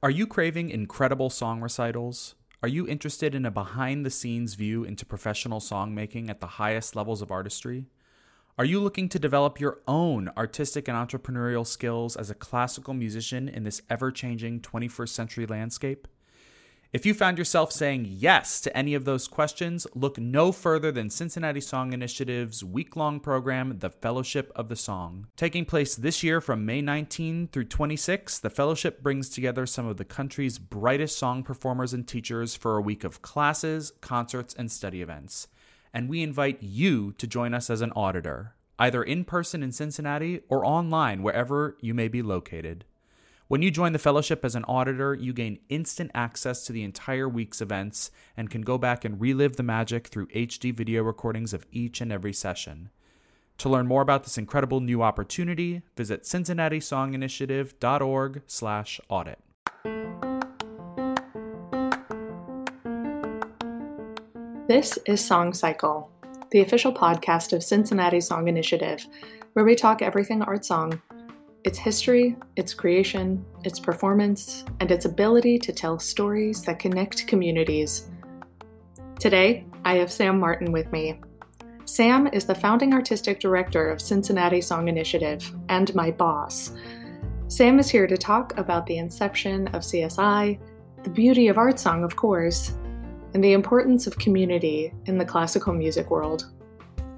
Are you craving incredible song recitals? Are you interested in a behind-the-scenes view into professional songmaking at the highest levels of artistry? Are you looking to develop your own artistic and entrepreneurial skills as a classical musician in this ever-changing 21st century landscape? If you found yourself saying yes to any of those questions, look no further than Cincinnati Song Initiative's week-long program, The Fellowship of the Song. Taking place this year from May 19 through 26, the fellowship brings together some of the country's brightest song performers and teachers for a week of classes, concerts, and study events. And we invite you to join us as an auditor, either in person in Cincinnati or online wherever you may be located. When you join the fellowship as an auditor, you gain instant access to the entire week's events and can go back and relive the magic through HD video recordings of each and every session. To learn more about this incredible new opportunity, visit cincinnatisonginitiative.org/audit. This is Song Cycle, the official podcast of Cincinnati Song Initiative, where we talk everything art song, its history, its creation, its performance, and its ability to tell stories that connect communities. Today, I have Sam Martin with me. Sam is the founding artistic director of Cincinnati Song Initiative and my boss. Sam is here to talk about the inception of CSI, the beauty of art song, of course, and the importance of community in the classical music world.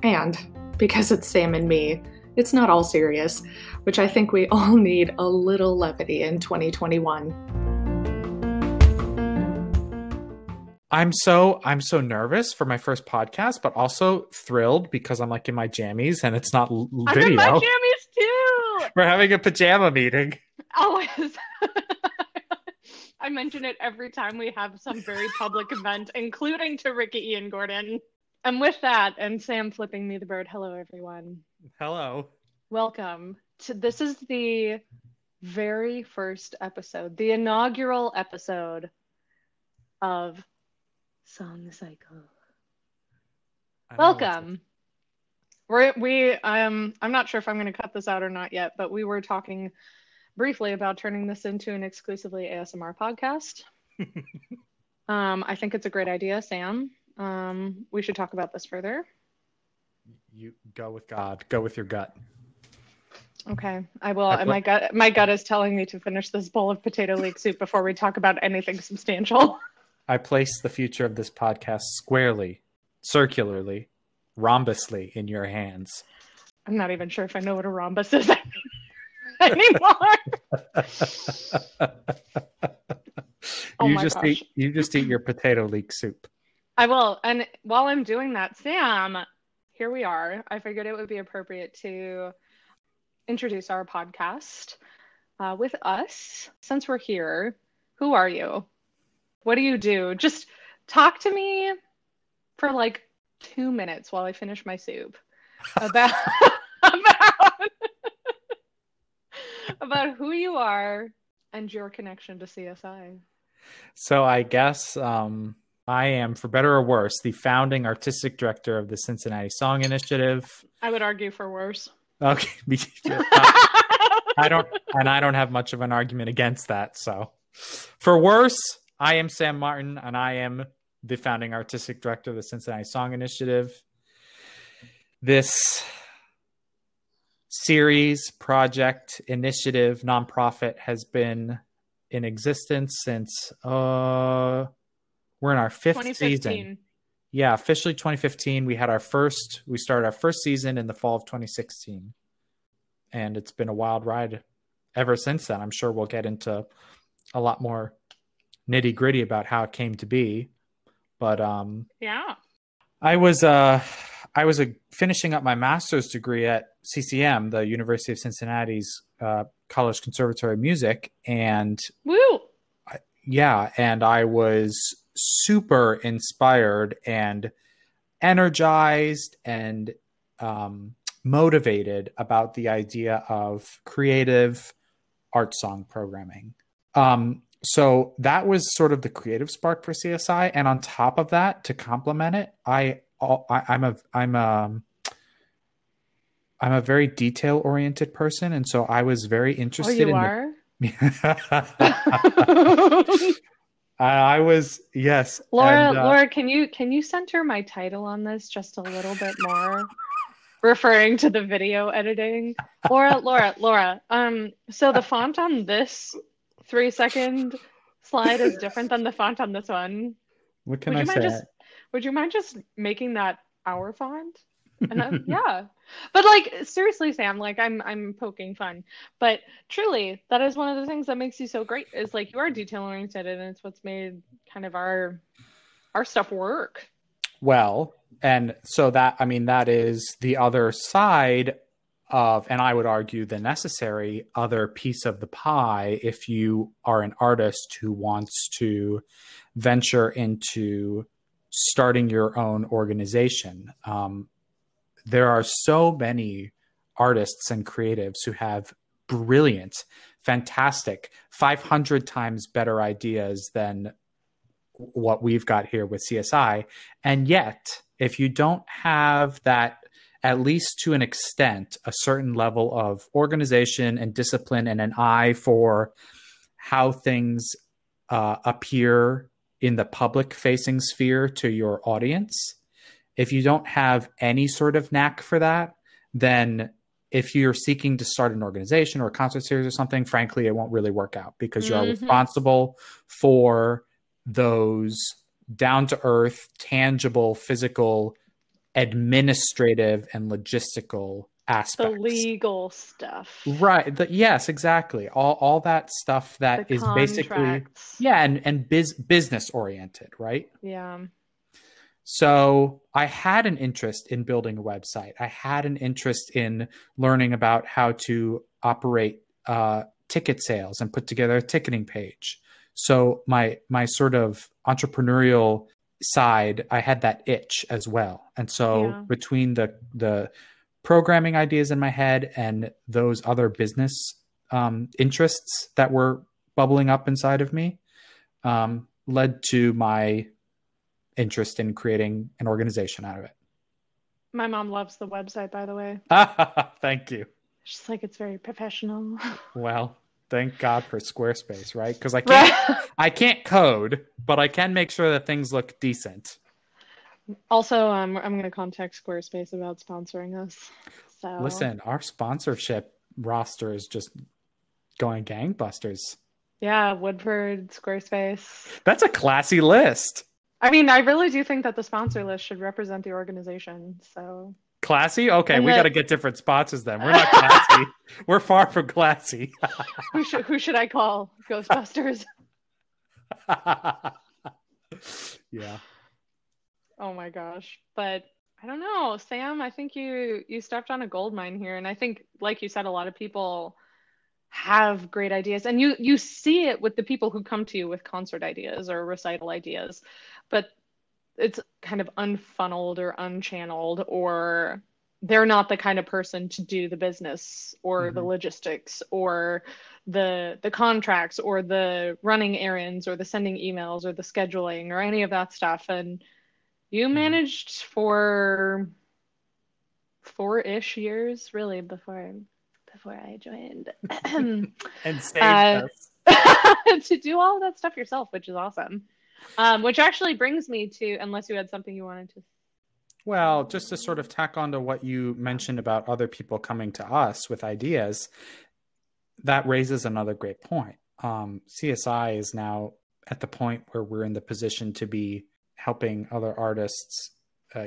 And because it's Sam and me, it's not all serious, which I think we all need a little levity in 2021. I'm so nervous for my first podcast, but also thrilled because I'm like in my jammies and it's not video. I'm in my jammies too! We're having a pajama meeting. Always. I mention it every time we have some very public event, including to Ricky Ian Gordon. And with that, and Sam flipping me the bird, hello, everyone. Hello. Welcome. This is the very first episode, the inaugural episode of Song Cycle. Welcome. I'm not sure if I'm going to cut this out or not yet, but we were talking briefly about turning this into an exclusively ASMR podcast. I think it's a great idea, Sam. We should talk about this further. You go with God. Go with your gut. Okay, I will. And my gut is telling me to finish this bowl of potato leek soup before we talk about anything substantial. I place the future of this podcast squarely, circularly, rhombusly in your hands. I'm not even sure if I know what a rhombus is anymore. You just eat your potato leek soup. I will. And while I'm doing that, Sam, here we are. I figured it would be appropriate to introduce our podcast with us. Since we're here, who are you? What do you do? Just talk to me for like 2 minutes while I finish my soup about who you are and your connection to CSI. So I guess... I am, for better or worse, the founding artistic director of the Cincinnati Song Initiative. I would argue for worse. Okay. I don't have much of an argument against that. So for worse, I am Sam Martin, and I am the founding artistic director of the Cincinnati Song Initiative. This series, project, initiative, nonprofit has been in existence since... We're in our fifth season. Yeah, officially 2015. We started our first season in the fall of 2016. And it's been a wild ride ever since then. I'm sure we'll get into a lot more nitty gritty about how it came to be. But yeah. I was finishing up my master's degree at CCM, the University of Cincinnati's College Conservatory of Music, and woo! I was super inspired and energized and motivated about the idea of creative art song programming. So that was sort of the creative spark for CSI. And on top of that, to complement it, I'm a very detail oriented person, and so I was very interested. Oh, you are? I was, yes. Laura, and, Laura, can you center my title on this just a little bit more, referring to the video editing? Laura. So the font on this 3-second slide is different than the font on this one. What can I say? Would you mind just making that our font? And yeah. But like, seriously, Sam, like I'm poking fun, but truly that is one of the things that makes you so great is like you are detail oriented, and it's what's made kind of our stuff work. Well, and so that, I mean, that is the other side of, and I would argue the necessary other piece of the pie. If you are an artist who wants to venture into starting your own organization, there are so many artists and creatives who have brilliant, fantastic, 500 times better ideas than what we've got here with CSI. And yet, if you don't have that, at least to an extent, a certain level of organization and discipline and an eye for how things appear in the public-facing sphere to your audience, if you don't have any sort of knack for that, then if you're seeking to start an organization or a concert series or something, frankly, it won't really work out because you are responsible for those down-to-earth, tangible, physical, administrative, and logistical aspects. The legal stuff. Right. Yes, exactly. All that stuff that the is contracts. Basically... Yeah, and business-oriented, right? Yeah. So I had an interest in building a website. I had an interest in learning about how to operate ticket sales and put together a ticketing page. So my sort of entrepreneurial side, I had that itch as well. And so between the programming ideas in my head and those other business interests that were bubbling up inside of me led to my interest in creating an organization out of it. My mom loves the website, by the way. Thank you. She's like, it's very professional. Well, thank God for Squarespace, right? Because I can't, I can't code, but I can make sure that things look decent. Also, I'm going to contact Squarespace about sponsoring us. So listen, our sponsorship roster is just going gangbusters. Yeah, Woodford, Squarespace. That's a classy list. I mean, I really do think that the sponsor list should represent the organization. So classy? Okay, we got to get different sponsors then. We're not classy. We're far from classy. Who should I call? Ghostbusters? Yeah. Oh my gosh. But I don't know, Sam, I think you stepped on a gold mine here. And I think, like you said, a lot of people have great ideas. And you see it with the people who come to you with concert ideas or recital ideas. But it's kind of unfunneled or unchanneled, or they're not the kind of person to do the business or the logistics or the contracts or the running errands or the sending emails or the scheduling or any of that stuff. And you managed for 4-ish years, really, before I joined. And saved us. To do all of that stuff yourself, which is awesome. Which actually brings me to, unless you had something you wanted to. Well, just to sort of tack on to what you mentioned about other people coming to us with ideas, that raises another great point. CSI is now at the point where we're in the position to be helping other artists,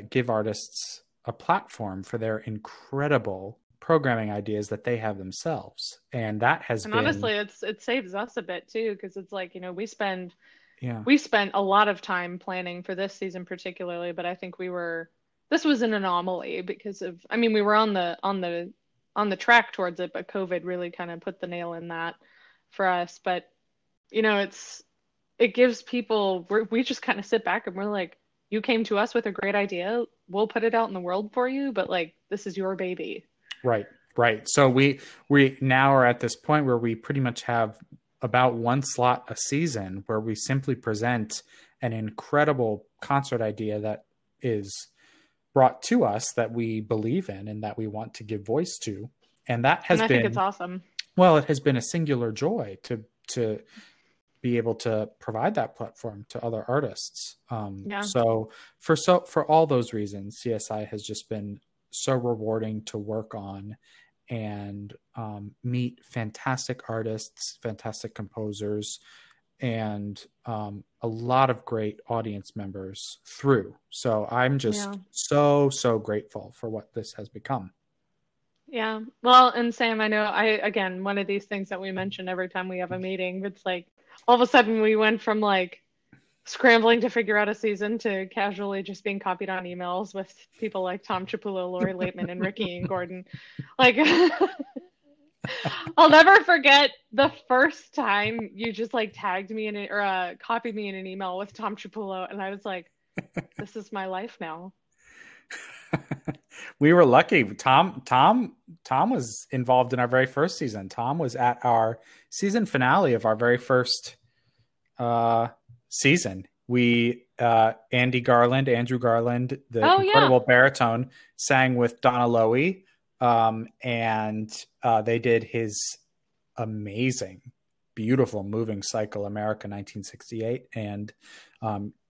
give artists a platform for their incredible programming ideas that they have themselves. And that has been... And honestly, it saves us a bit too, because it's like, you know, we spent a lot of time planning for this season particularly, but I think this was an anomaly because of, I mean, we were on the track towards it, but COVID really kind of put the nail in that for us. But, you know, it gives people, we just kind of sit back and we're like, you came to us with a great idea. We'll put it out in the world for you, but like, this is your baby. Right. So we now are at this point where we pretty much have about one slot a season where we simply present an incredible concert idea that is brought to us that we believe in and that we want to give voice to. And that has been, I think it's awesome. Well, it has been a singular joy to be able to provide that platform to other artists. So for all those reasons, CSI has just been so rewarding to work on and meet fantastic artists, fantastic composers, and a lot of great audience members through. So I'm just so grateful for what this has become. Yeah. Well, and Sam, I know again, one of these things that we mention every time we have a meeting, it's like all of a sudden we went from like scrambling to figure out a season to casually just being copied on emails with people like Tom Cipullo, Lori Laitman, and Ricky Ian Gordon. Like, I'll never forget the first time you just like tagged me in it or copied me in an email with Tom Cipullo, and I was like, this is my life now. We were lucky. Tom was involved in our very first season. Tom was at our season finale of our very first season. We Andrew Garland, the incredible baritone, sang with Donna Lowy, and they did his amazing, beautiful, moving cycle, America 1968, and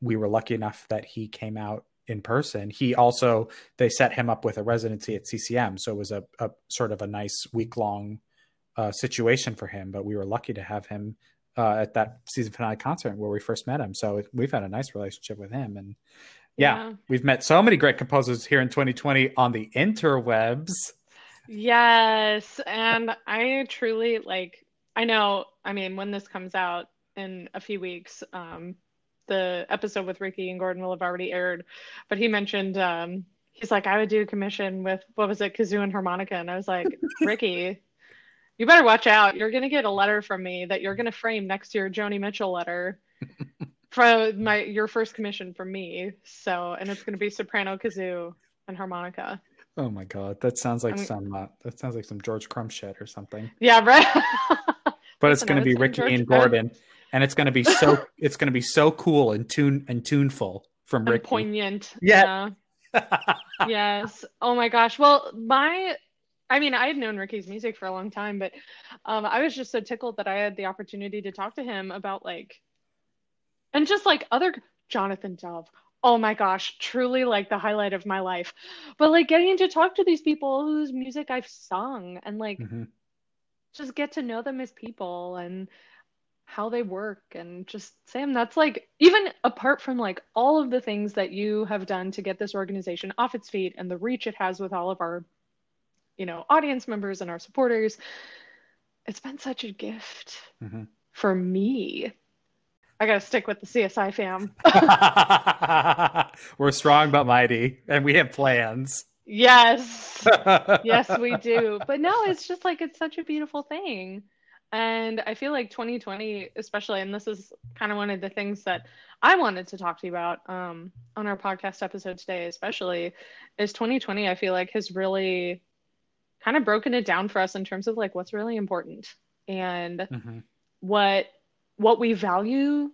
we were lucky enough that he came out in person. They set him up with a residency at CCM, so it was a sort of a nice week-long situation for him, but we were lucky to have him at that season finale concert where we first met him, so we've had a nice relationship with him. And we've met so many great composers here in 2020 on the interwebs. Yes, and I truly when this comes out in a few weeks, the episode with Ricky and Gordon will have already aired, but he mentioned, he's like, I would do a commission with, kazoo and harmonica. And I was like, Ricky, you better watch out. You're going to get a letter from me that you're going to frame next to your Joni Mitchell letter from your first commission from me. So, and it's going to be soprano, kazoo, and harmonica. Oh my God. That sounds like that sounds like some George Crumb shit or something. Yeah, right. But it's going to be Ricky and Gordon. And it's going to be so cool and tuneful from Ricky. And poignant. Yeah. Yes. Oh my gosh. Well, I had known Ricky's music for a long time, but I was just so tickled that I had the opportunity to talk to him about other Jonathan Dove. Oh my gosh, truly the highlight of my life. But getting to talk to these people whose music I've sung and just get to know them as people and how they work, and just, Sam, that's even apart from all of the things that you have done to get this organization off its feet and the reach it has with all of our, audience members and our supporters, it's been such a gift for me. I got to stick with the CSI fam. We're strong but mighty, and we have plans. Yes. Yes, we do. But no, it's just it's such a beautiful thing. And I feel 2020, especially, and this is kind of one of the things that I wanted to talk to you about on our podcast episode today, especially, is 2020, I feel has really kind of broken it down for us in terms of what's really important and what we value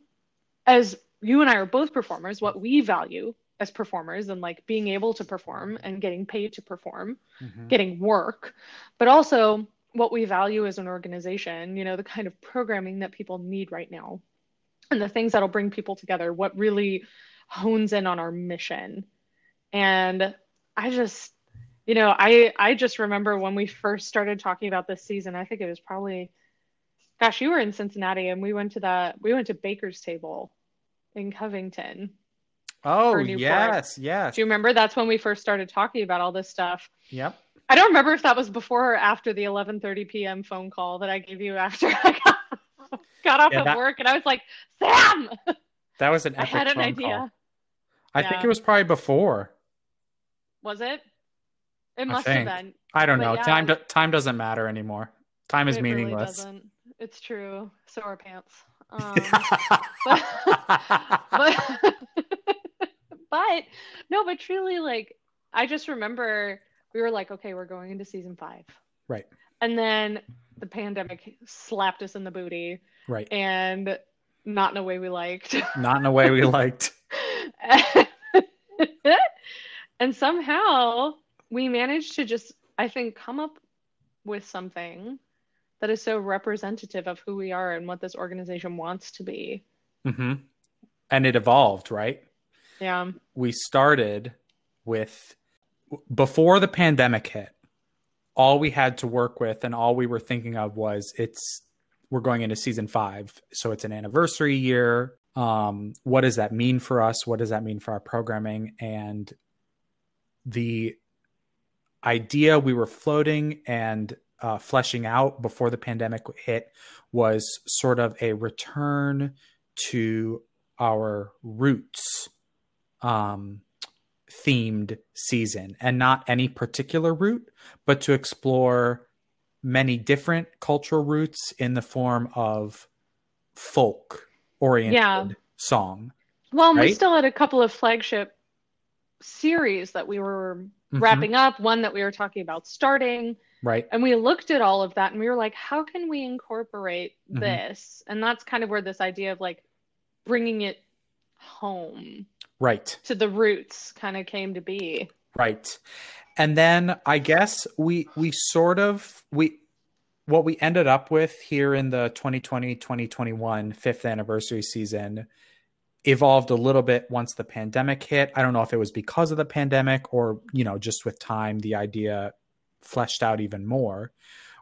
as, you and I are both performers, what we value as performers and being able to perform and getting paid to perform, getting work, but also what we value as an organization, the kind of programming that people need right now and the things that'll bring people together, what really hones in on our mission. And I just, I just remember when we first started talking about this season, I think it was probably, gosh, you were in Cincinnati and we went to Baker's Table in Covington. Oh, yes. Do you remember? That's when we first started talking about all this stuff. Yep. I don't remember if that was before or after the 11:30 p.m. phone call that I gave you after I got off of work, and I was like, Sam! That was an epic phone call. I had an idea. Call. I think it was probably before. Was it? It must have been. I don't know. Yeah. Time doesn't matter anymore. Time is meaningless. Really doesn't. It's true. So are pants. But truly, I just remember we were okay, we're going into season 5. Right. And then the pandemic slapped us in the booty. Right. And not in a way we liked. And somehow we managed to just, I think, come up with something that is so representative of who we are and what this organization wants to be. Mm-hmm. And it evolved, right? Yeah. We started with, before the pandemic hit, all we had to work with and all we were thinking of was we're going into season 5. So it's an anniversary year. What does that mean for us? What does that mean for our programming? And the idea we were floating and fleshing out before the pandemic hit was sort of a return to our roots themed season, and not any particular route, but to explore many different cultural roots in the form of folk oriented song. Well, right? We still had a couple of flagship series that we were wrapping up, one that we were talking about starting. Right. And we looked at all of that and we were like, how can we incorporate this? And that's kind of where this idea of like bringing it home. Right. To the roots kind of came to be. Right. And then I guess what we ended up with here in the 2020-2021 fifth anniversary season evolved a little bit once the pandemic hit. I don't know if it was because of the pandemic or, just with time, the idea fleshed out even more.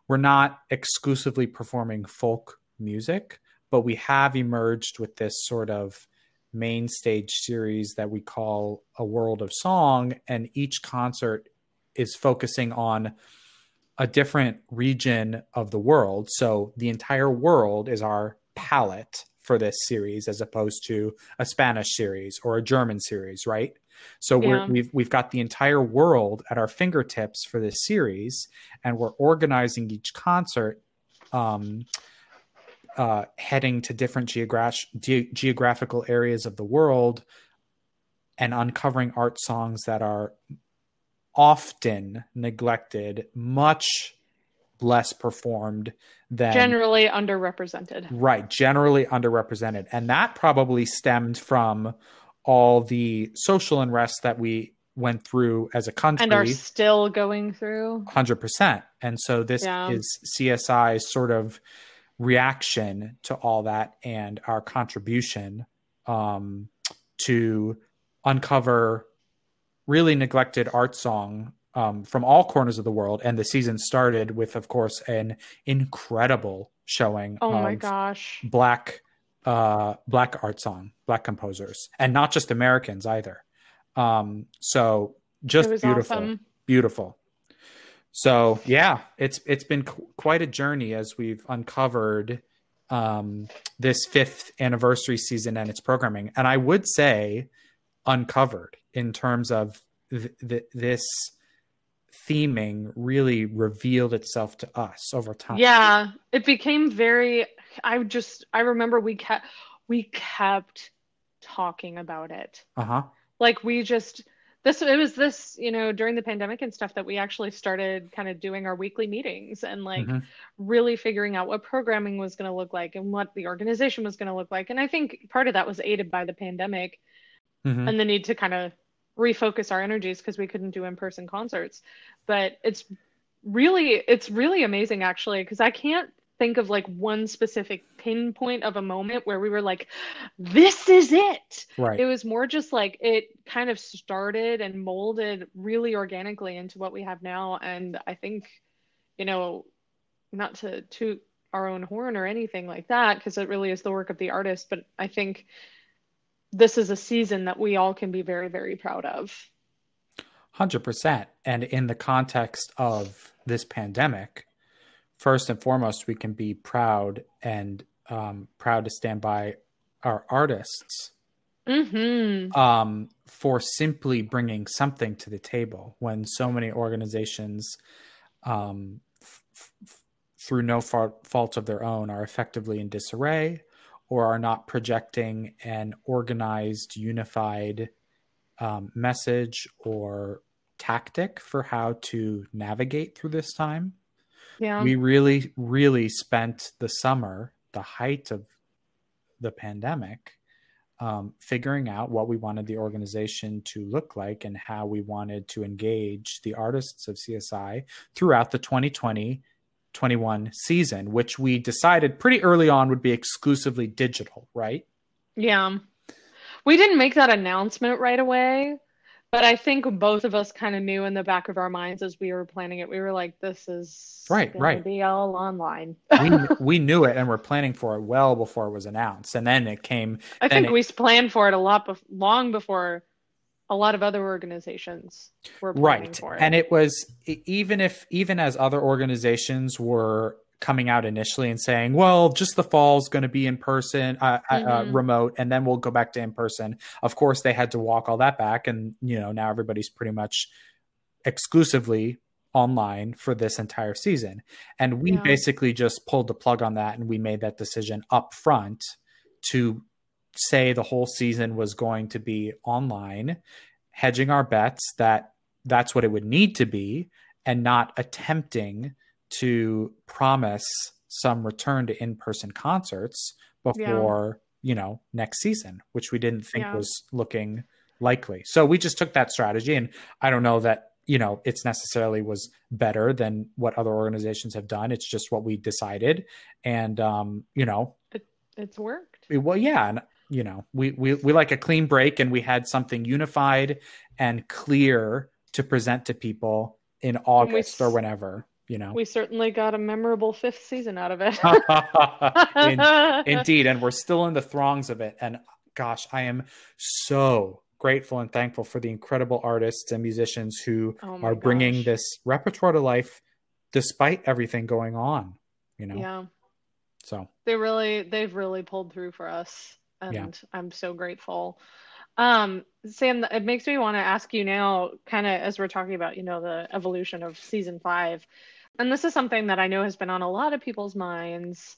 We're not exclusively performing folk music, but we have emerged with this sort of main stage series that we call A World of Song, and each concert is focusing on a different region of the world. So the entire world is our palette for this series, as opposed to a Spanish series or a German series, right? So we've got the entire world at our fingertips for this series, and we're organizing each concert heading to different geographical areas of the world and uncovering art songs that are often neglected, much less performed than generally underrepresented. And that probably stemmed from all the social unrest that we went through as a country and are still going through 100%. And so this is CSI's sort of reaction to all that and our contribution to uncover really neglected art song from all corners of the world. And the season started with, of course, an incredible showing of Black art song, Black composers, and not just Americans either. So just beautiful, awesome. Beautiful. So it's been quite a journey as we've uncovered this fifth anniversary season and its programming. And I would say uncovered in terms of this theming really revealed itself to us over time. Yeah, it became very... I remember we kept talking about it. Uh-huh. Like it was during the pandemic and stuff that we actually started kind of doing our weekly meetings and really figuring out what programming was going to look like and what the organization was going to look like. And I think part of that was aided by the pandemic and the need to kind of refocus our energies because we couldn't do in-person concerts. But it's really amazing actually, because I can't think of like one specific pinpoint of a moment where we were like, this is it. Right. It was more just like, it kind of started and molded really organically into what we have now. And I think, not to toot our own horn or anything like that, because it really is the work of the artist, but I think this is a season that we all can be very, very proud of. 100%. And in the context of this pandemic, first and foremost, we can be proud and proud to stand by our artists for simply bringing something to the table when so many organizations, through no fault of their own, are effectively in disarray or are not projecting an organized, unified message or tactic for how to navigate through this time. Yeah. We really, really spent the summer, the height of the pandemic, figuring out what we wanted the organization to look like and how we wanted to engage the artists of CSI throughout the 2020 2021 season, which we decided pretty early on would be exclusively digital, right? Yeah. We didn't make that announcement right away, but I think both of us kind of knew in the back of our minds as we were planning it, we were like, this is going to be all online. we knew it and were planning for it well before it was announced. And then it came. We planned for it a lot long before a lot of other organizations were planning for it. And it was, even as other organizations were coming out initially and saying, well, just the fall's going to be in person, remote, and then we'll go back to in person. Of course, they had to walk all that back. And, you know, now everybody's pretty much exclusively online for this entire season. And we basically just pulled the plug on that. And we made that decision up front to say the whole season was going to be online, hedging our bets that that's what it would need to be, and not attempting to promise some return to in-person concerts before, you know, next season, which we didn't think was looking likely. So we just took that strategy. And I don't know that, you know, it's necessarily was better than what other organizations have done. It's just what we decided. And, you know, it's worked. Well, yeah. And, you know, we like a clean break, and we had something unified and clear to present to people in August or whenever. You know, we certainly got a memorable fifth season out of it. Indeed. And we're still in the throngs of it. And gosh, I am so grateful and thankful for the incredible artists and musicians who are bringing this repertoire to life despite everything going on, you know? Yeah. So they've really pulled through for us, and I'm so grateful. Sam, it makes me want to ask you now, kind of as we're talking about, you know, the evolution of season 5. And this is something that I know has been on a lot of people's minds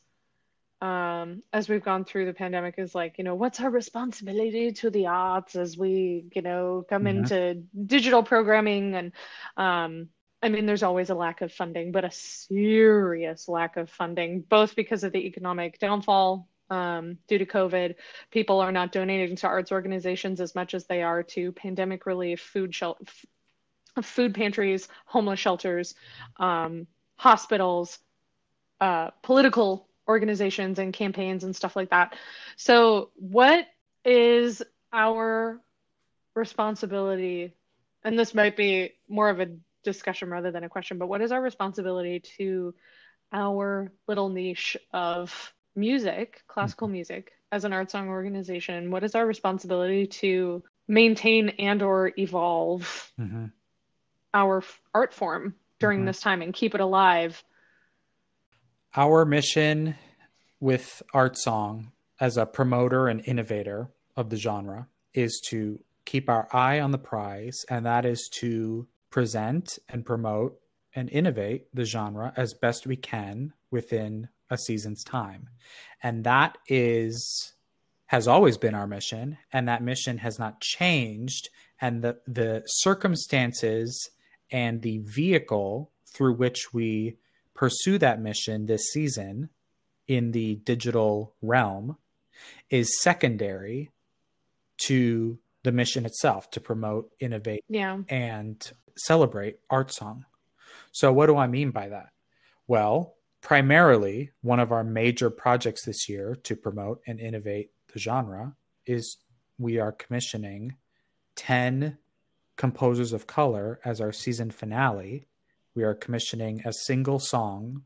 as we've gone through the pandemic, is like, you know, what's our responsibility to the arts as we, you know, come into digital programming. And I mean, there's always a lack of funding, but a serious lack of funding, both because of the economic downfall due to COVID. People are not donating to arts organizations as much as they are to pandemic relief, food pantries, homeless shelters, hospitals, political organizations and campaigns and stuff like that. So what is our responsibility? And this might be more of a discussion rather than a question, but what is our responsibility to our little niche of music, classical music, as an art song organization? What is our responsibility to maintain and or evolve our art form during this time and keep it alive? Our mission with Art Song as a promoter and innovator of the genre is to keep our eye on the prize, and that is to present and promote and innovate the genre as best we can within a season's time. And that has always been our mission, and that mission has not changed. And the circumstances and the vehicle through which we pursue that mission this season in the digital realm is secondary to the mission itself, to promote, innovate, and celebrate Art Song. So what do I mean by that? Well, primarily, one of our major projects this year to promote and innovate the genre is we are commissioning 10 composers of color as our season finale. We are commissioning a single song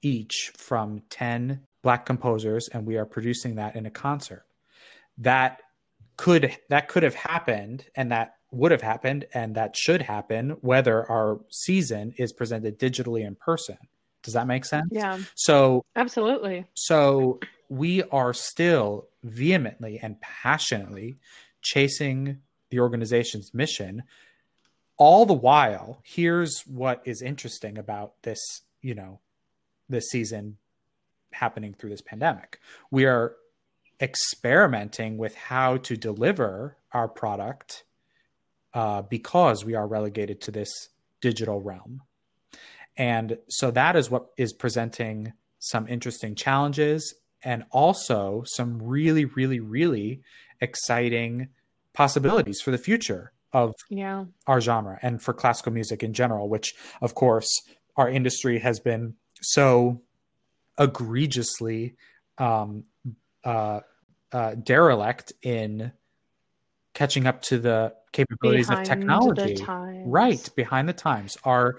each from 10 Black composers, and we are producing that in a concert. That could have happened, and that would have happened, and that should happen whether our season is presented digitally in person. Does that make sense? Yeah. So absolutely. So we are still vehemently and passionately chasing the organization's mission. All the while, here's what is interesting about this, you know, this season happening through this pandemic. We are experimenting with how to deliver our product because we are relegated to this digital realm. And so that is what is presenting some interesting challenges, and also some really, really, really exciting possibilities for the future of our genre and for classical music in general, which of course our industry has been so egregiously derelict in catching up to the capabilities of technology. Right, behind the times. Our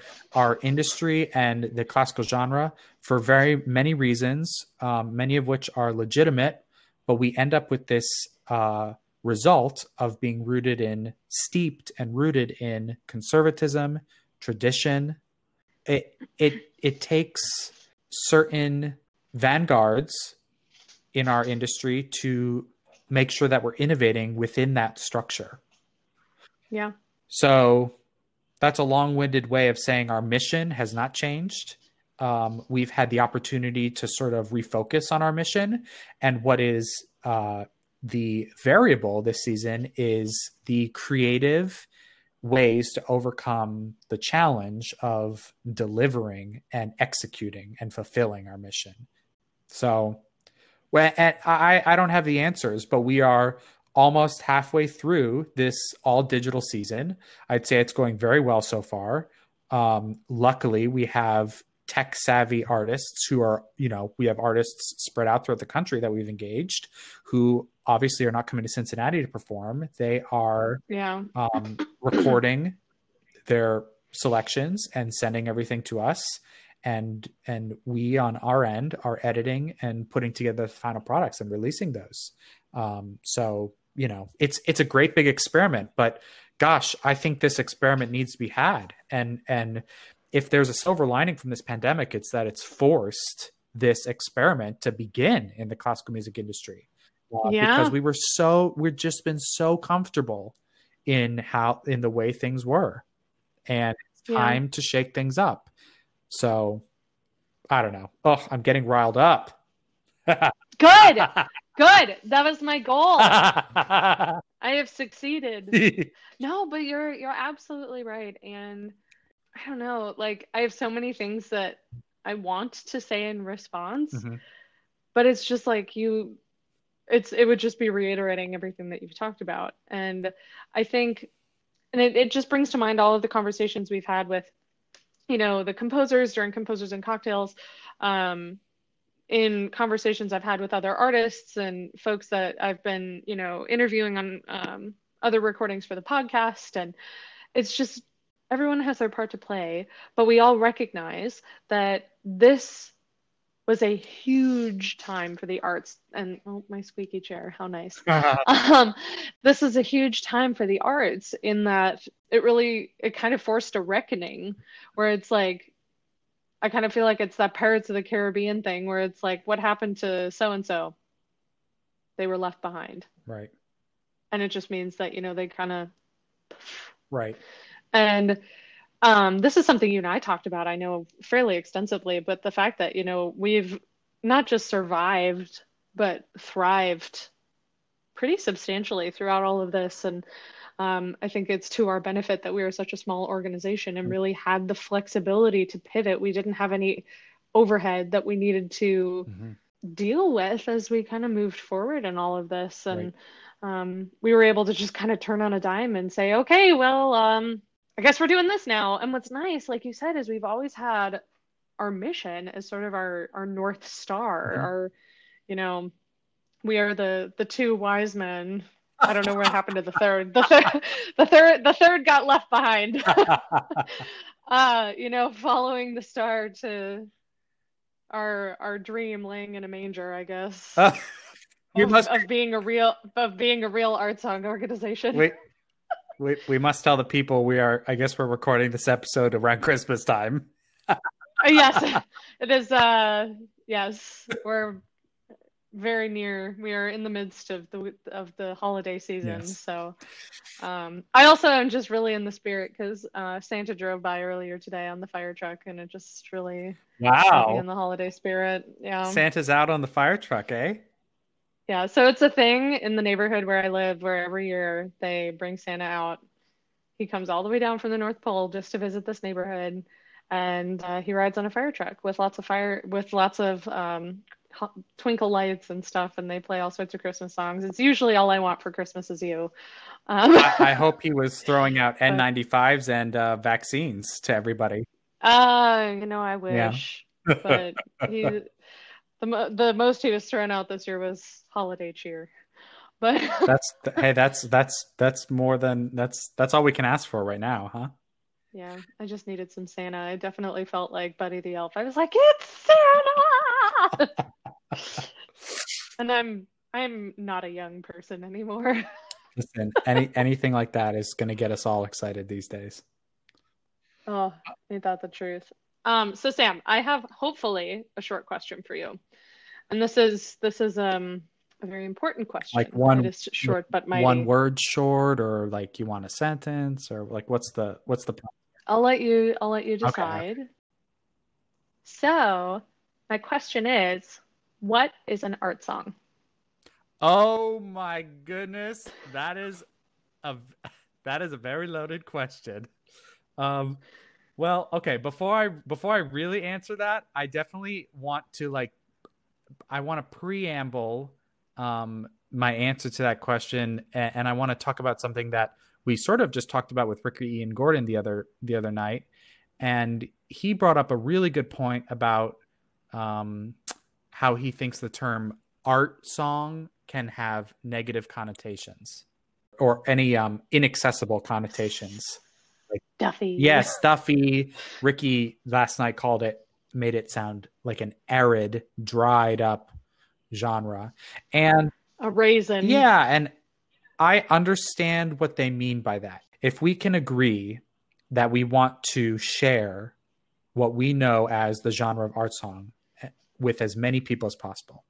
industry and the classical genre, for very many reasons, many of which are legitimate, but we end up with this result of being rooted in conservatism, tradition. It takes certain vanguards in our industry to make sure that we're innovating within that structure. Yeah. So that's a long-winded way of saying our mission has not changed. We've had the opportunity to sort of refocus on our mission, and what is the variable this season is the creative ways to overcome the challenge of delivering and executing and fulfilling our mission. So, well, and I don't have the answers, but we are almost halfway through this all digital season. I'd say it's going very well so far. Luckily, we have tech savvy artists who are, we have artists spread out throughout the country that we've engaged who obviously are not coming to Cincinnati to perform. They are recording their selections and sending everything to us. And we on our end are editing and putting together the final products and releasing those. So it's a great big experiment, but gosh, I think this experiment needs to be had. And if there's a silver lining from this pandemic, it's that it's forced this experiment to begin in the classical music industry. Because we've just been so comfortable in the way things were, and it's time to shake things up. So I don't know. Oh, I'm getting riled up. Good. That was my goal. I have succeeded. No, but you're absolutely right. And I don't know, I have so many things that I want to say in response, but it's just it would just be reiterating everything that you've talked about. And I think, and it just brings to mind all of the conversations we've had with, the composers during Composers and Cocktails, in conversations I've had with other artists and folks that I've been, interviewing on other recordings for the podcast. And it's just, everyone has their part to play, but we all recognize that this was a huge time for the arts. And my squeaky chair, how nice. This is a huge time for the arts in that it kind of forced a reckoning where it's I kind of feel like it's that Pirates of the Caribbean thing where it's what happened to so-and-so? They were left behind. Right. And it just means that, they kind of... Right. And this is something you and I talked about, I know, fairly extensively, but the fact that, we've not just survived, but thrived pretty substantially throughout all of this. And I think it's to our benefit that we were such a small organization and really had the flexibility to pivot. We didn't have any overhead that we needed to deal with as we kind of moved forward in all of this. And right. We were able to just kind of turn on a dime and say, okay, well, I guess we're doing this now. And what's nice, like you said, is we've always had our mission as sort of our North Star, we are the two wise men. I don't know what happened to the third. The third got left behind, following the star to our dream laying in a manger, I guess, of being a real art song organization. Wait. We must tell the people we're recording this episode around Christmas time. Yes, it is. Yes, we're very near. We are in the midst of the holiday season. Yes. So I also am just really in the spirit because Santa drove by earlier today on the fire truck, and it just really in the holiday spirit. Yeah, Santa's out on the fire truck, eh? Yeah, so it's a thing in the neighborhood where I live where every year they bring Santa out. He comes all the way down from the North Pole just to visit this neighborhood, and he rides on a fire truck with lots of twinkle lights and stuff, and they play all sorts of Christmas songs. It's usually All I Want for Christmas Is You. I hope he was throwing out N95s and vaccines to everybody. I wish. Yeah. But the most he was thrown out this year was holiday cheer. But that's all we can ask for right now, huh? Yeah, I just needed some Santa. I definitely felt like Buddy the Elf. I was like, it's Santa. And I'm not a young person anymore. Listen, anything like that is going to get us all excited these days. Oh, ain't that the truth? So Sam, I have hopefully a short question for you, and this is a very important question. Like one, it is short but mighty. One word short, or like you want a sentence, or like what's the? I'll let you decide. Okay. So my question is, what is an art song? Oh my goodness, that is a very loaded question. Well, okay, before I really answer that, I definitely want to preamble my answer to that question, and I want to talk about something that we sort of just talked about with Ricky Ian Gordon the other night, and he brought up a really good point about how he thinks the term art song can have negative connotations or any inaccessible connotations. Like Duffy. Yes, Duffy. Ricky last night made it sound like an arid, dried up genre. And a raisin. Yeah, and I understand what they mean by that. If we can agree that we want to share what we know as the genre of art song with as many people as possible,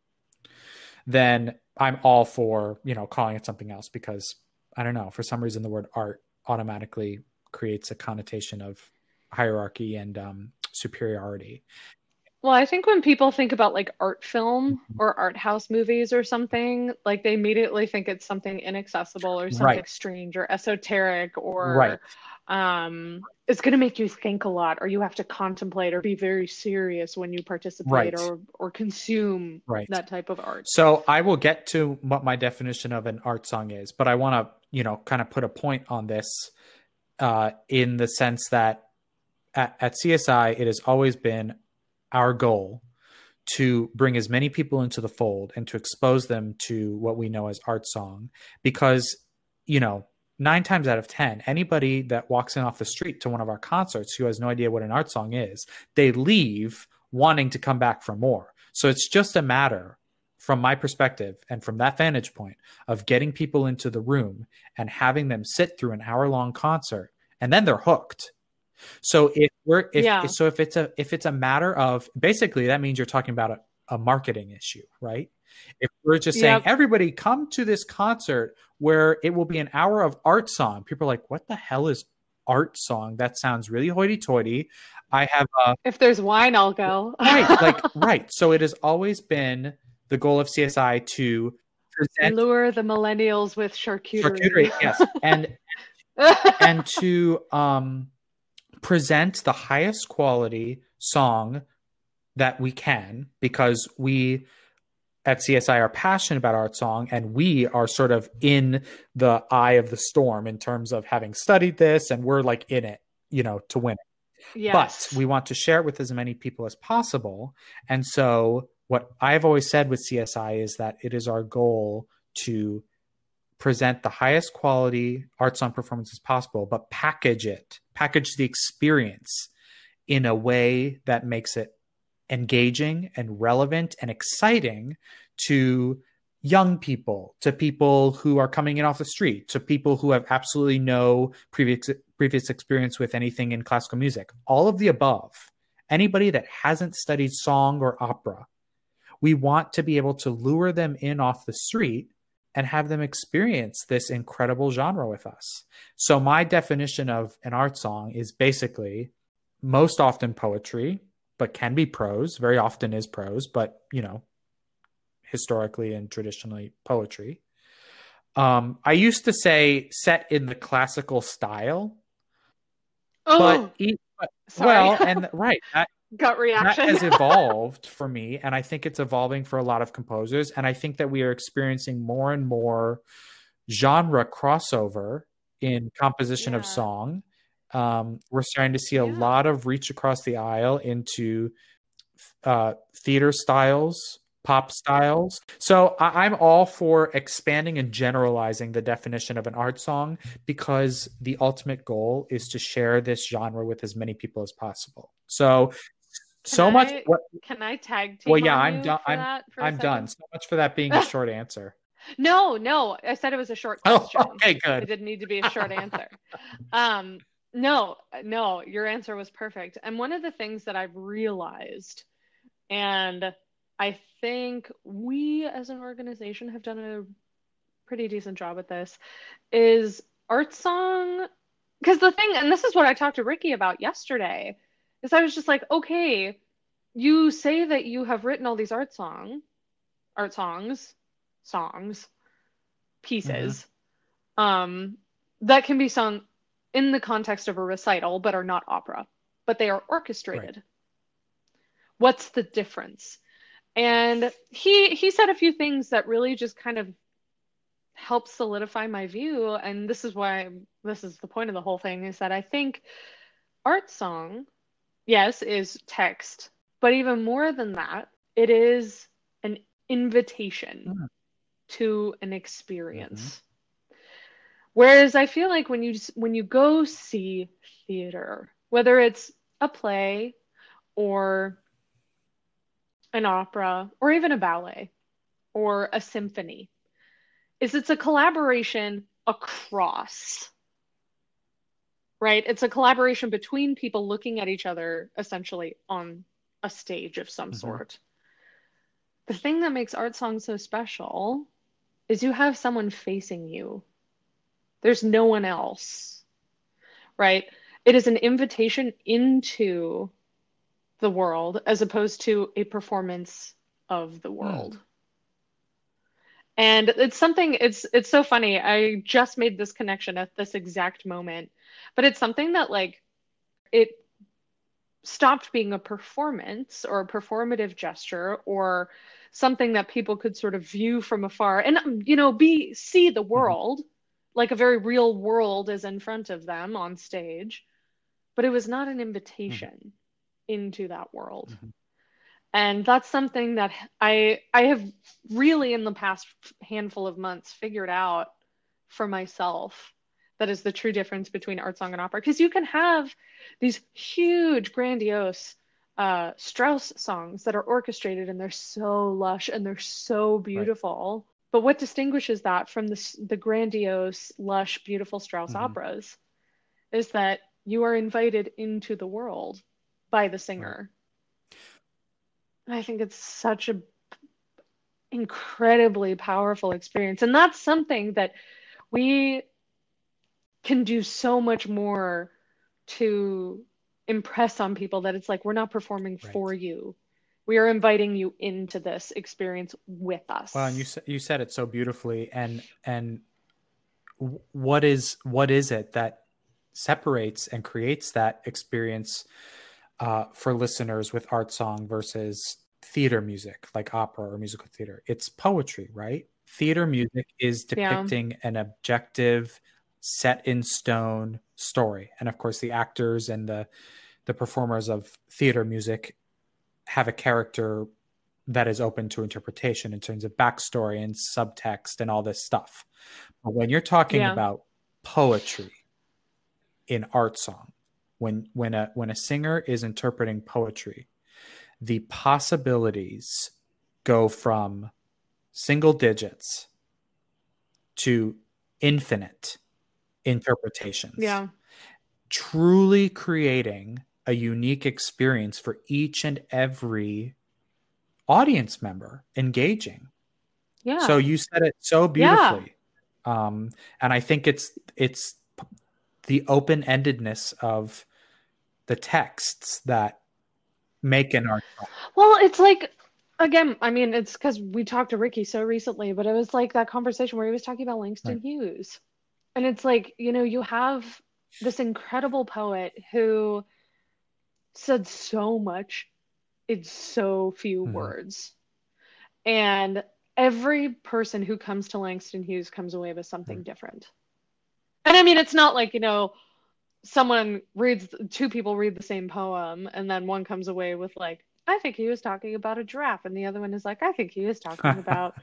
then I'm all for, calling it something else, because I don't know, for some reason the word art automatically creates a connotation of hierarchy and superiority. Well, I think when people think about like art film or art house movies or something, like they immediately think it's something inaccessible or something strange or esoteric or it's going to make you think a lot, or you have to contemplate or be very serious when you participate or consume that type of art. So I will get to what my definition of an art song is, but I want to, kind of put a point on this. In the sense that at CSI, it has always been our goal to bring as many people into the fold and to expose them to what we know as art song, because, 9 times out of 10, anybody that walks in off the street to one of our concerts who has no idea what an art song is, they leave wanting to come back for more. So it's just a matter, from my perspective and from that vantage point, of getting people into the room and having them sit through an hour-long concert, and then they're hooked. So if it's a matter of, basically that means you're talking about a marketing issue, right? If we're just saying, everybody come to this concert where it will be an hour of art song, people are like, what the hell is art song? That sounds really hoity-toity. If there's wine, I'll go. Right. So it has always been the goal of CSI to lure the millennials with charcuterie. Yes, and to present the highest quality song that we can, because we at CSI are passionate about art song, and we are sort of in the eye of the storm in terms of having studied this, and we're like in it, to win it. Yes. But we want to share it with as many people as possible, and so. What I've always said with CSI is that it is our goal to present the highest quality art song performances possible, but package the experience in a way that makes it engaging and relevant and exciting to young people, to people who are coming in off the street, to people who have absolutely no previous experience with anything in classical music, all of the above, anybody that hasn't studied song or opera. We want to be able to lure them in off the street and have them experience this incredible genre with us. So my definition of an art song is basically most often poetry, but can be prose, very often is prose, but, historically and traditionally poetry. I used to say set in the classical style. Oh, gut reaction. That has evolved for me, and I think it's evolving for a lot of composers, and I think that we are experiencing more and more genre crossover in composition of song, We're starting to see a lot of reach across the aisle into theater styles, pop styles. So I'm all for expanding and generalizing the definition of an art song, because the ultimate goal is to share this genre with as many people as possible. Can I tag team? Well, yeah, I'm done. So much for that being a short answer. No, I said it was a short question. Oh, okay, good. It didn't need to be a short answer. No, your answer was perfect. And one of the things that I've realized, and I think we as an organization have done a pretty decent job at this, is art song. Because the thing, and this is what I talked to Ricky about yesterday, is I was just like, okay, you say that you have written all these art songs, pieces, mm-hmm. That can be sung in the context of a recital, but are not opera, but they are orchestrated. Right. What's the difference? And he said a few things that really just kind of helped solidify my view. And this is why, this is the point of the whole thing, is that I think art song, yes, is text, but even more than that, it is an invitation to an experience. Mm-hmm. Whereas I feel like when you go see theater, whether it's a play or an opera or even a ballet or a symphony, it's a collaboration across, right? It's a collaboration between people looking at each other essentially on a stage of some mm-hmm. sort. The thing that makes art songs so special is you have someone facing you. There's no one else, right? It is an invitation into the world as opposed to a performance of the world. Wow. And it's so funny. I just made this connection at this exact moment, but it's something that it stopped being a performance or a performative gesture or something that people could sort of view from afar and, see the world. Mm-hmm. Like a very real world is in front of them on stage, but it was not an invitation mm-hmm. into that world. Mm-hmm. And that's something that I have really in the past handful of months figured out for myself, that is the true difference between art song and opera. Because you can have these huge, grandiose Strauss songs that are orchestrated and they're so lush and they're so beautiful. Right. But what distinguishes that from the grandiose, lush, beautiful Strauss mm-hmm. operas is that you are invited into the world by the singer. Right. And I think it's such an incredibly powerful experience. And that's something that we can do so much more to impress on people, that it's like, we're not performing right. for you. We are inviting you into this experience with us. Wow, and you said it so beautifully. And what is it that separates and creates that experience for listeners with art song versus theater music, like opera or musical theater? It's poetry, right? Theater music is depicting an objective, set in stone story, and of course, the actors and the performers of theater music have a character that is open to interpretation in terms of backstory and subtext and all this stuff. But when you're talking about poetry in art song, when a singer is interpreting poetry, the possibilities go from single digits to infinite interpretations. Yeah. Truly creating a unique experience for each and every audience member engaging. Yeah. So you said it so beautifully. Yeah. And I think it's the open-endedness of the texts that make an art. Well, it's like, again, I mean, it's because we talked to Ricky so recently, but it was like that conversation where he was talking about Langston right. Hughes. And it's like, you have this incredible poet who said so much in so few words, and every person who comes to Langston Hughes comes away with something different. And I mean, it's not like someone reads, two people read the same poem, and then one comes away with like, I think he was talking about a giraffe, and the other one is like, I think he was talking about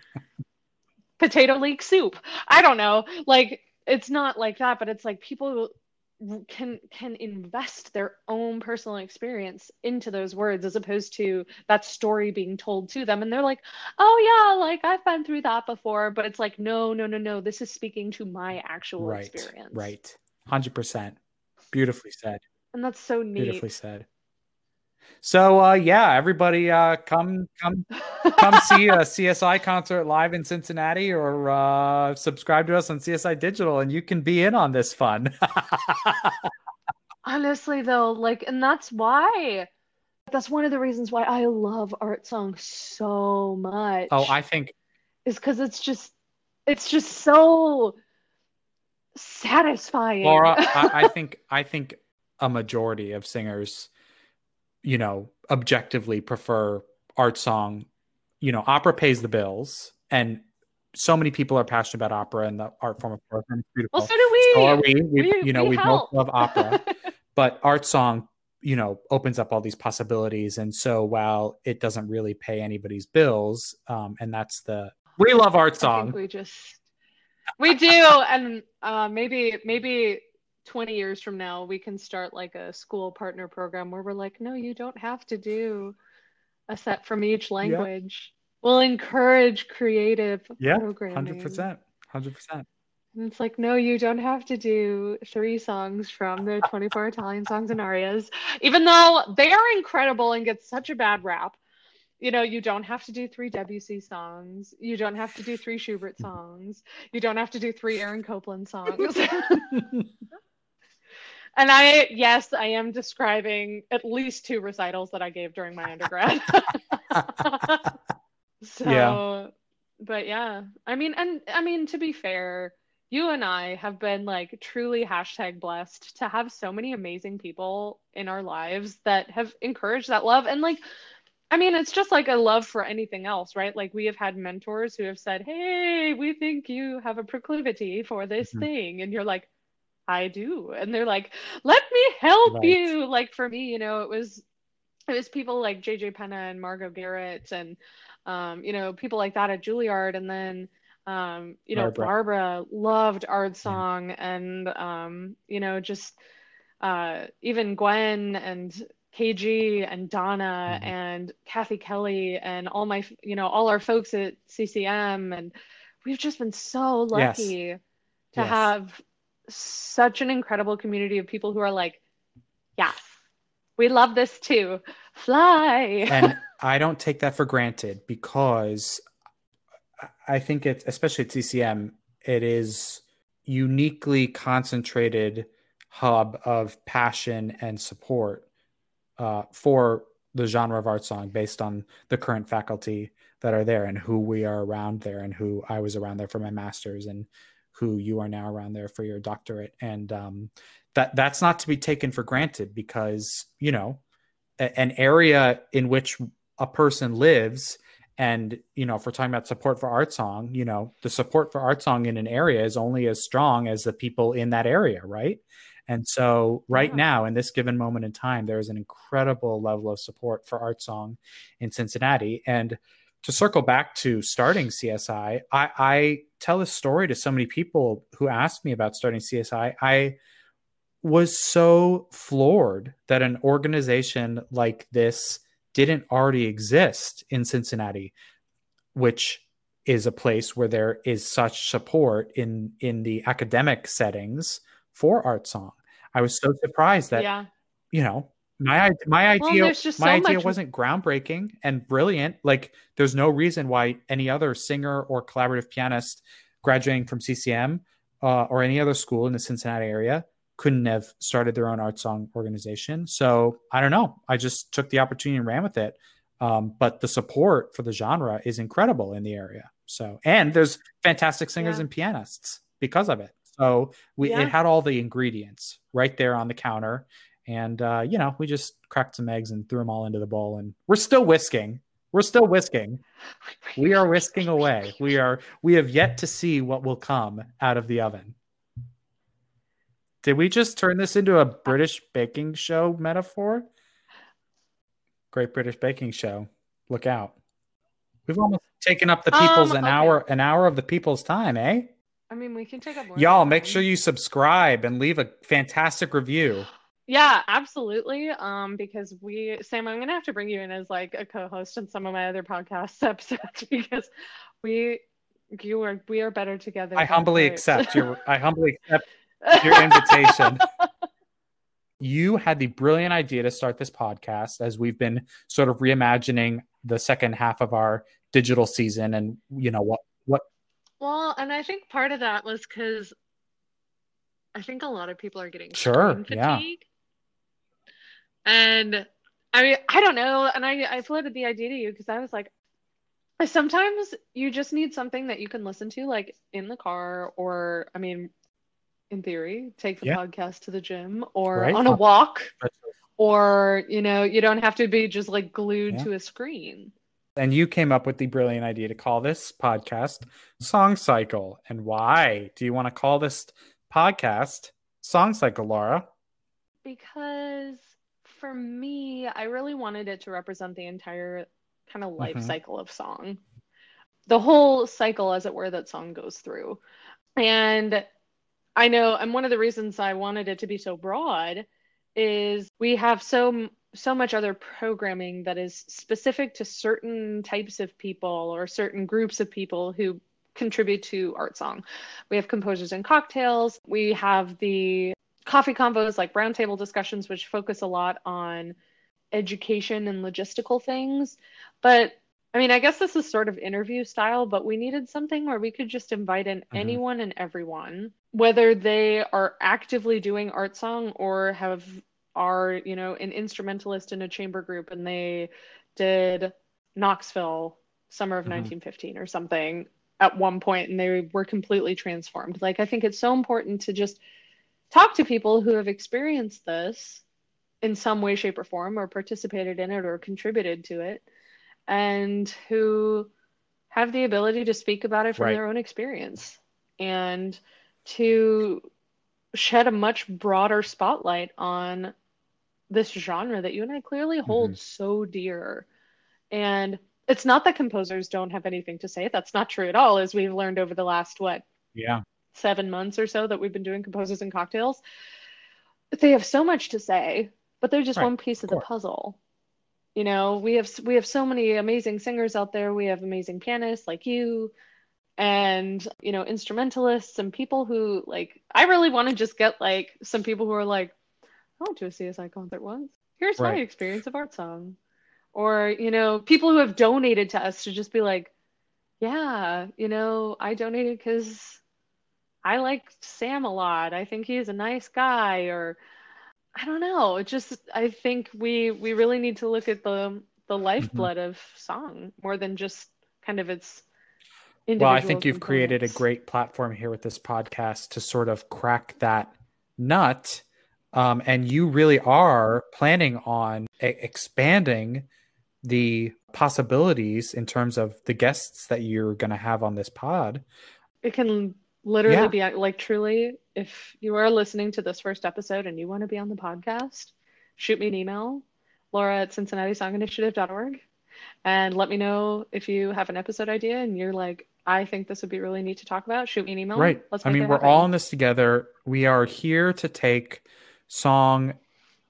potato leek soup. I don't know. Like, it's not like that, but it's like people can invest their own personal experience into those words, as opposed to that story being told to them. And they're like, oh yeah, like I've been through that before. But it's like, no. This is speaking to my actual experience. Right. 100%. Beautifully said. And that's so neat. Beautifully said. So everybody come see a CSI concert live in Cincinnati, or subscribe to us on CSI Digital, and you can be in on this fun. Honestly though, and that's one of the reasons why I love art song so much. Oh, I think is because it's just so satisfying. Laura, I think a majority of singers objectively prefer art song. Opera pays the bills, and so many people are passionate about opera and the art form of opera. Well, so do we. So are we. We both love opera, but art song, opens up all these possibilities. And so while it doesn't really pay anybody's bills, and that's we love art song. We do. And maybe 20 years from now, we can start a school partner program where we're like, no, you don't have to do a set from each language. Yeah. We'll encourage creative programming. 100%. And it's like, no, you don't have to do 3 songs from the 24 Italian songs and arias, even though they are incredible and get such a bad rap. You don't have to do 3 Debussy songs. You don't have to do 3 Schubert songs. You don't have to do 3 Aaron Copland songs. And I am describing at least 2 recitals that I gave during my undergrad. But to be fair, you and I have been truly hashtag blessed to have so many amazing people in our lives that have encouraged that love. And it's just a love for anything else, right? We have had mentors who have said, hey, we think you have a proclivity for this thing. And you're like, I do. And they're like, let me help you. For me, it was people like JJ Penna and Margo Garrett and, people like that at Juilliard. And then, Barbara loved art song and, even Gwen and KG and Donna and Kathy Kelly and all my, all our folks at CCM. And we've just been so lucky to have such an incredible community of people who are like, yes, we love this too. Fly. And I don't take that for granted, because I think it's, especially at CCM, it is uniquely concentrated hub of passion and support for the genre of art song, based on the current faculty that are there and who we are around there, and who I was around there for my master's, and who you are now around there for your doctorate. And that's not to be taken for granted, because, an area in which a person lives, and, if we're talking about support for art song, the support for art song in an area is only as strong as the people in that area, right? And so now, in this given moment in time, there is an incredible level of support for art song in Cincinnati. And to circle back to starting CSI, I tell this story to so many people who asked me about starting CSI. I was so floored that an organization like this didn't already exist in Cincinnati, which is a place where there is such support in the academic settings for art song. I was so surprised that my idea wasn't groundbreaking and brilliant. There's no reason why any other singer or collaborative pianist graduating from CCM or any other school in the Cincinnati area couldn't have started their own art song organization. So I don't know. I just took the opportunity and ran with it. But the support for the genre is incredible in the area. So, and there's fantastic singers and pianists because of it. So it had all the ingredients right there on the counter, and we just cracked some eggs and threw them all into the bowl, and we're still whisking. We are whisking away. We have yet to see what will come out of the oven. Did we just turn this into a British baking show metaphor? Great British Baking Show. Look out. We've almost taken up the people's an hour of the people's time, eh? I mean, we can take up more. Y'all, make sure you subscribe and leave a fantastic review. Yeah, absolutely. Because Sam, I'm going to have to bring you in as like a co-host in some of my other podcast episodes because we are better together. I humbly accept your invitation. You had the brilliant idea to start this podcast as we've been sort of reimagining the second half of our digital season and what. Well, and I think part of that was because I think a lot of people are getting screen fatigue. And I mean, I don't know. And I floated the idea to you because I was like, sometimes you just need something that you can listen to like in the car or, I mean, in theory, take the podcast to the gym or on a walk or, you don't have to be just like glued to a screen. And you came up with the brilliant idea to call this podcast Song Cycle. And why do you want to call this podcast Song Cycle, Laura? Because for me, I really wanted it to represent the entire kind of life cycle of song. The whole cycle, as it were, that song goes through. And I know, and one of the reasons I wanted it to be so broad is we have so much other programming that is specific to certain types of people or certain groups of people who contribute to art song. We have Composers and Cocktails. We have the coffee combos like roundtable discussions, which focus a lot on education and logistical things. But I mean, I guess this is sort of interview style, but we needed something where we could just invite in anyone and everyone, whether they are actively doing art song or are an instrumentalist in a chamber group and they did Knoxville summer of 1915 or something at one point and they were completely transformed. Like, I think it's so important to just talk to people who have experienced this in some way, shape, or form, or participated in it or contributed to it, and who have the ability to speak about it from their own experience and to shed a much broader spotlight on this genre that you and I clearly hold so dear. And it's not that composers don't have anything to say. That's not true at all, as we've learned over the last, 7 months or so that we've been doing Composers and Cocktails. They have so much to say, but they're just one piece of the puzzle. We have so many amazing singers out there. We have amazing pianists like you and, instrumentalists and people who I really want to just get some people who are like, I went to a CSI concert once. Here's my experience of art song. Or, people who have donated to us to just be like, I donated because I like Sam a lot. I think he's a nice guy, or I don't know. It just, I think we really need to look at the lifeblood of song more than just kind of its individual. Well, I think you've created a great platform here with this podcast to sort of crack that nut. And you really are planning on expanding the possibilities in terms of the guests that you're going to have on this pod. It can literally be truly, if you are listening to this first episode and you want to be on the podcast, shoot me an email, Laura@CincinnatiSongInitiative.org, and let me know if you have an episode idea and you're like, I think this would be really neat to talk about. Shoot me an email. Right. Let's we're all in this together. We are here to take song,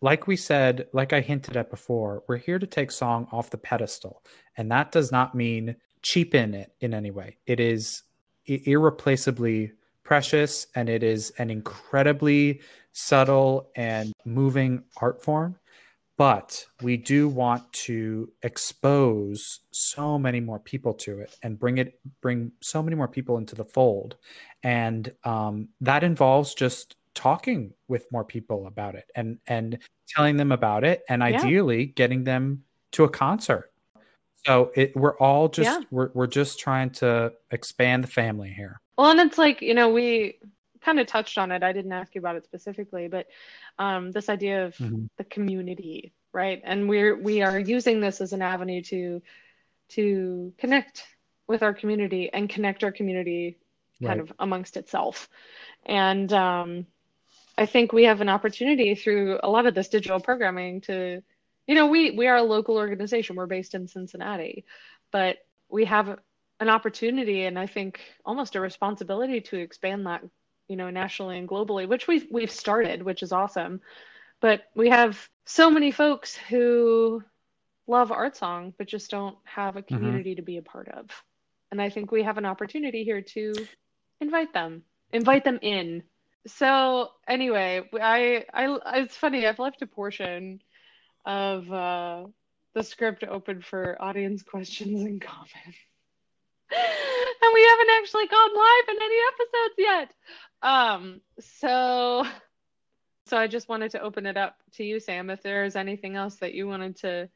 like we said, like I hinted at before, we're here to take song off the pedestal. And that does not mean cheapen it in any way. It is irreplaceably precious, and it is an incredibly subtle and moving art form. But we do want to expose so many more people to it and bring so many more people into the fold. And that involves just talking with more people about it and telling them about it and ideally getting them to a concert. So we're all just, we're just trying to expand the family here. Well, and it's we kind of touched on it. I didn't ask you about it specifically, but this idea of the community, right? And we are using this as an avenue to connect with our community and connect our community kind of amongst itself. And I think we have an opportunity through a lot of this digital programming to, you know, we are a local organization. We're based in Cincinnati, but we have an opportunity and I think almost a responsibility to expand that, you know, nationally and globally, which we've started, which is awesome. But we have so many folks who love art song, but just don't have a community to be a part of. And I think we have an opportunity here to invite them in. So anyway, I it's funny, I've left a portion of the script open for audience questions and comments. And we haven't actually gone live in any episodes yet. So I just wanted to open it up to you, Sam, if there's anything else that you wanted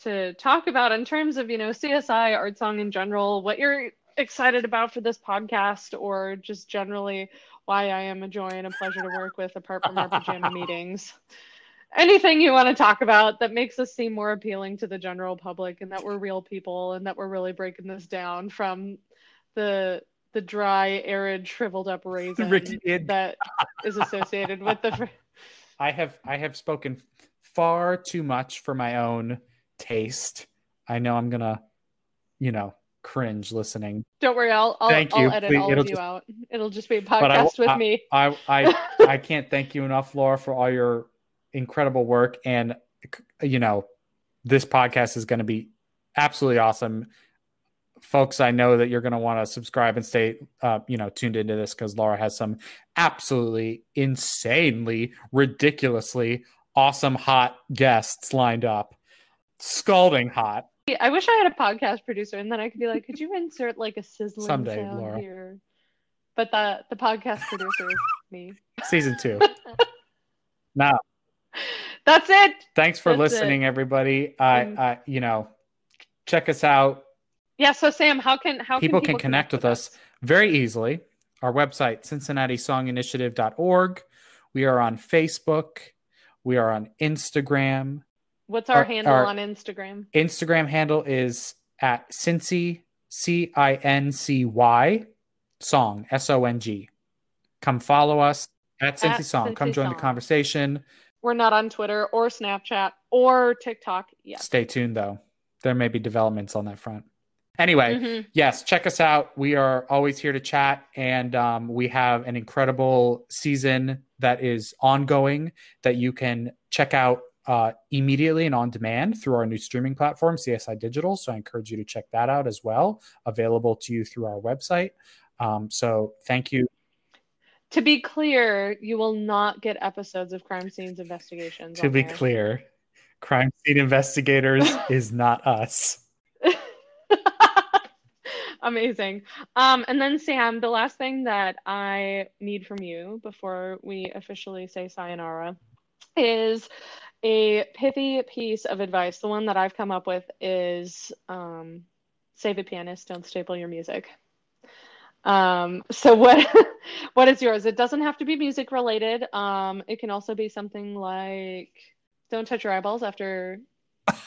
to talk about in terms of, you know, CSI, art song in general, what you're excited about for this podcast, or just generally why I am a joy and a pleasure to work with apart from our pajama meetings. Anything you want to talk about that makes us seem more appealing to the general public and that we're real people and that we're really breaking this down from the dry, arid, shriveled up raisin that is associated with the... I have spoken far too much for my own taste. I know I'm going to, you know, cringe listening. Don't worry, I'll edit all of you out. It'll just be a podcast with me. I can't thank you enough, Laura, for all your incredible work. And, you know, this podcast is going to be absolutely awesome. Folks, I know that you're going to want to subscribe and stay, you know, tuned into this because Laura has some absolutely insanely, ridiculously awesome, hot guests lined up. Scalding hot. I wish I had a podcast producer and then I could be like, could you insert like a sizzling someday, sound Laura. Here? But the podcast producer is me. Season 2. No. That's it. Thanks for listening, everybody. You know, check us out. Yeah. So Sam, how can people connect with us? Very easily. Our website, CincinnatiSongInitiative.org. We are on Facebook. We are on Instagram. What's our handle on Instagram? Instagram handle is at Cincy, CINCY, Song, SONG. Come follow us at Cincy Song. Come join the conversation. We're not on Twitter or Snapchat or TikTok yet. Stay tuned, though. There may be developments on that front. Anyway, yes, check us out. We are always here to chat, and we have an incredible season that is ongoing that you can check out immediately and on demand through our new streaming platform, CSI Digital. So I encourage you to check that out as well, available to you through our website. So thank you. To be clear, you will not get episodes of Crime Scenes Investigations. To be clear, Crime Scene Investigators is not us. Amazing. And then, Sam, the last thing that I need from you before we officially say sayonara is a pithy piece of advice. The one that I've come up with is save a pianist, don't staple your music. So what is yours? It doesn't have to be music related. It can also be something like don't touch your eyeballs after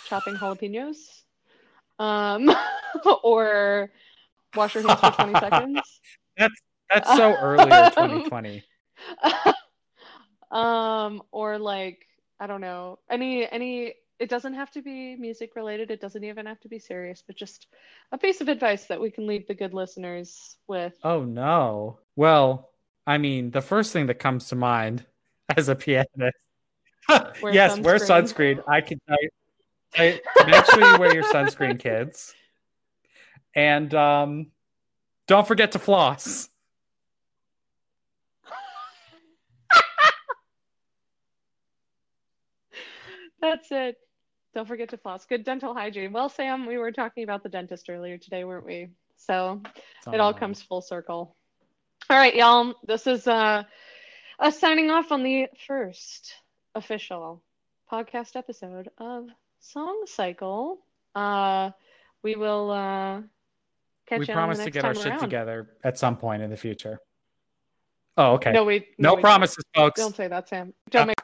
chopping jalapenos, or wash your hands for 20 seconds. That's so early in 2020. Or like, I don't know, any, it doesn't have to be music related. It doesn't even have to be serious, but just a piece of advice that we can leave the good listeners with. Oh no. Well, I mean, the first thing that comes to mind as a pianist, wear sunscreen. I can tell you, make sure you wear your sunscreen, kids. And don't forget to floss. That's it. Don't forget to floss. Good dental hygiene. Well, Sam, we were talking about the dentist earlier today, weren't we? So it all comes full circle. All right, y'all. This is us signing off on the first official podcast episode of Song Cycle. We will catch you. We promise to get our shit together at some point in the future. Oh, okay. No promises, folks. Don't say that, Sam. Don't make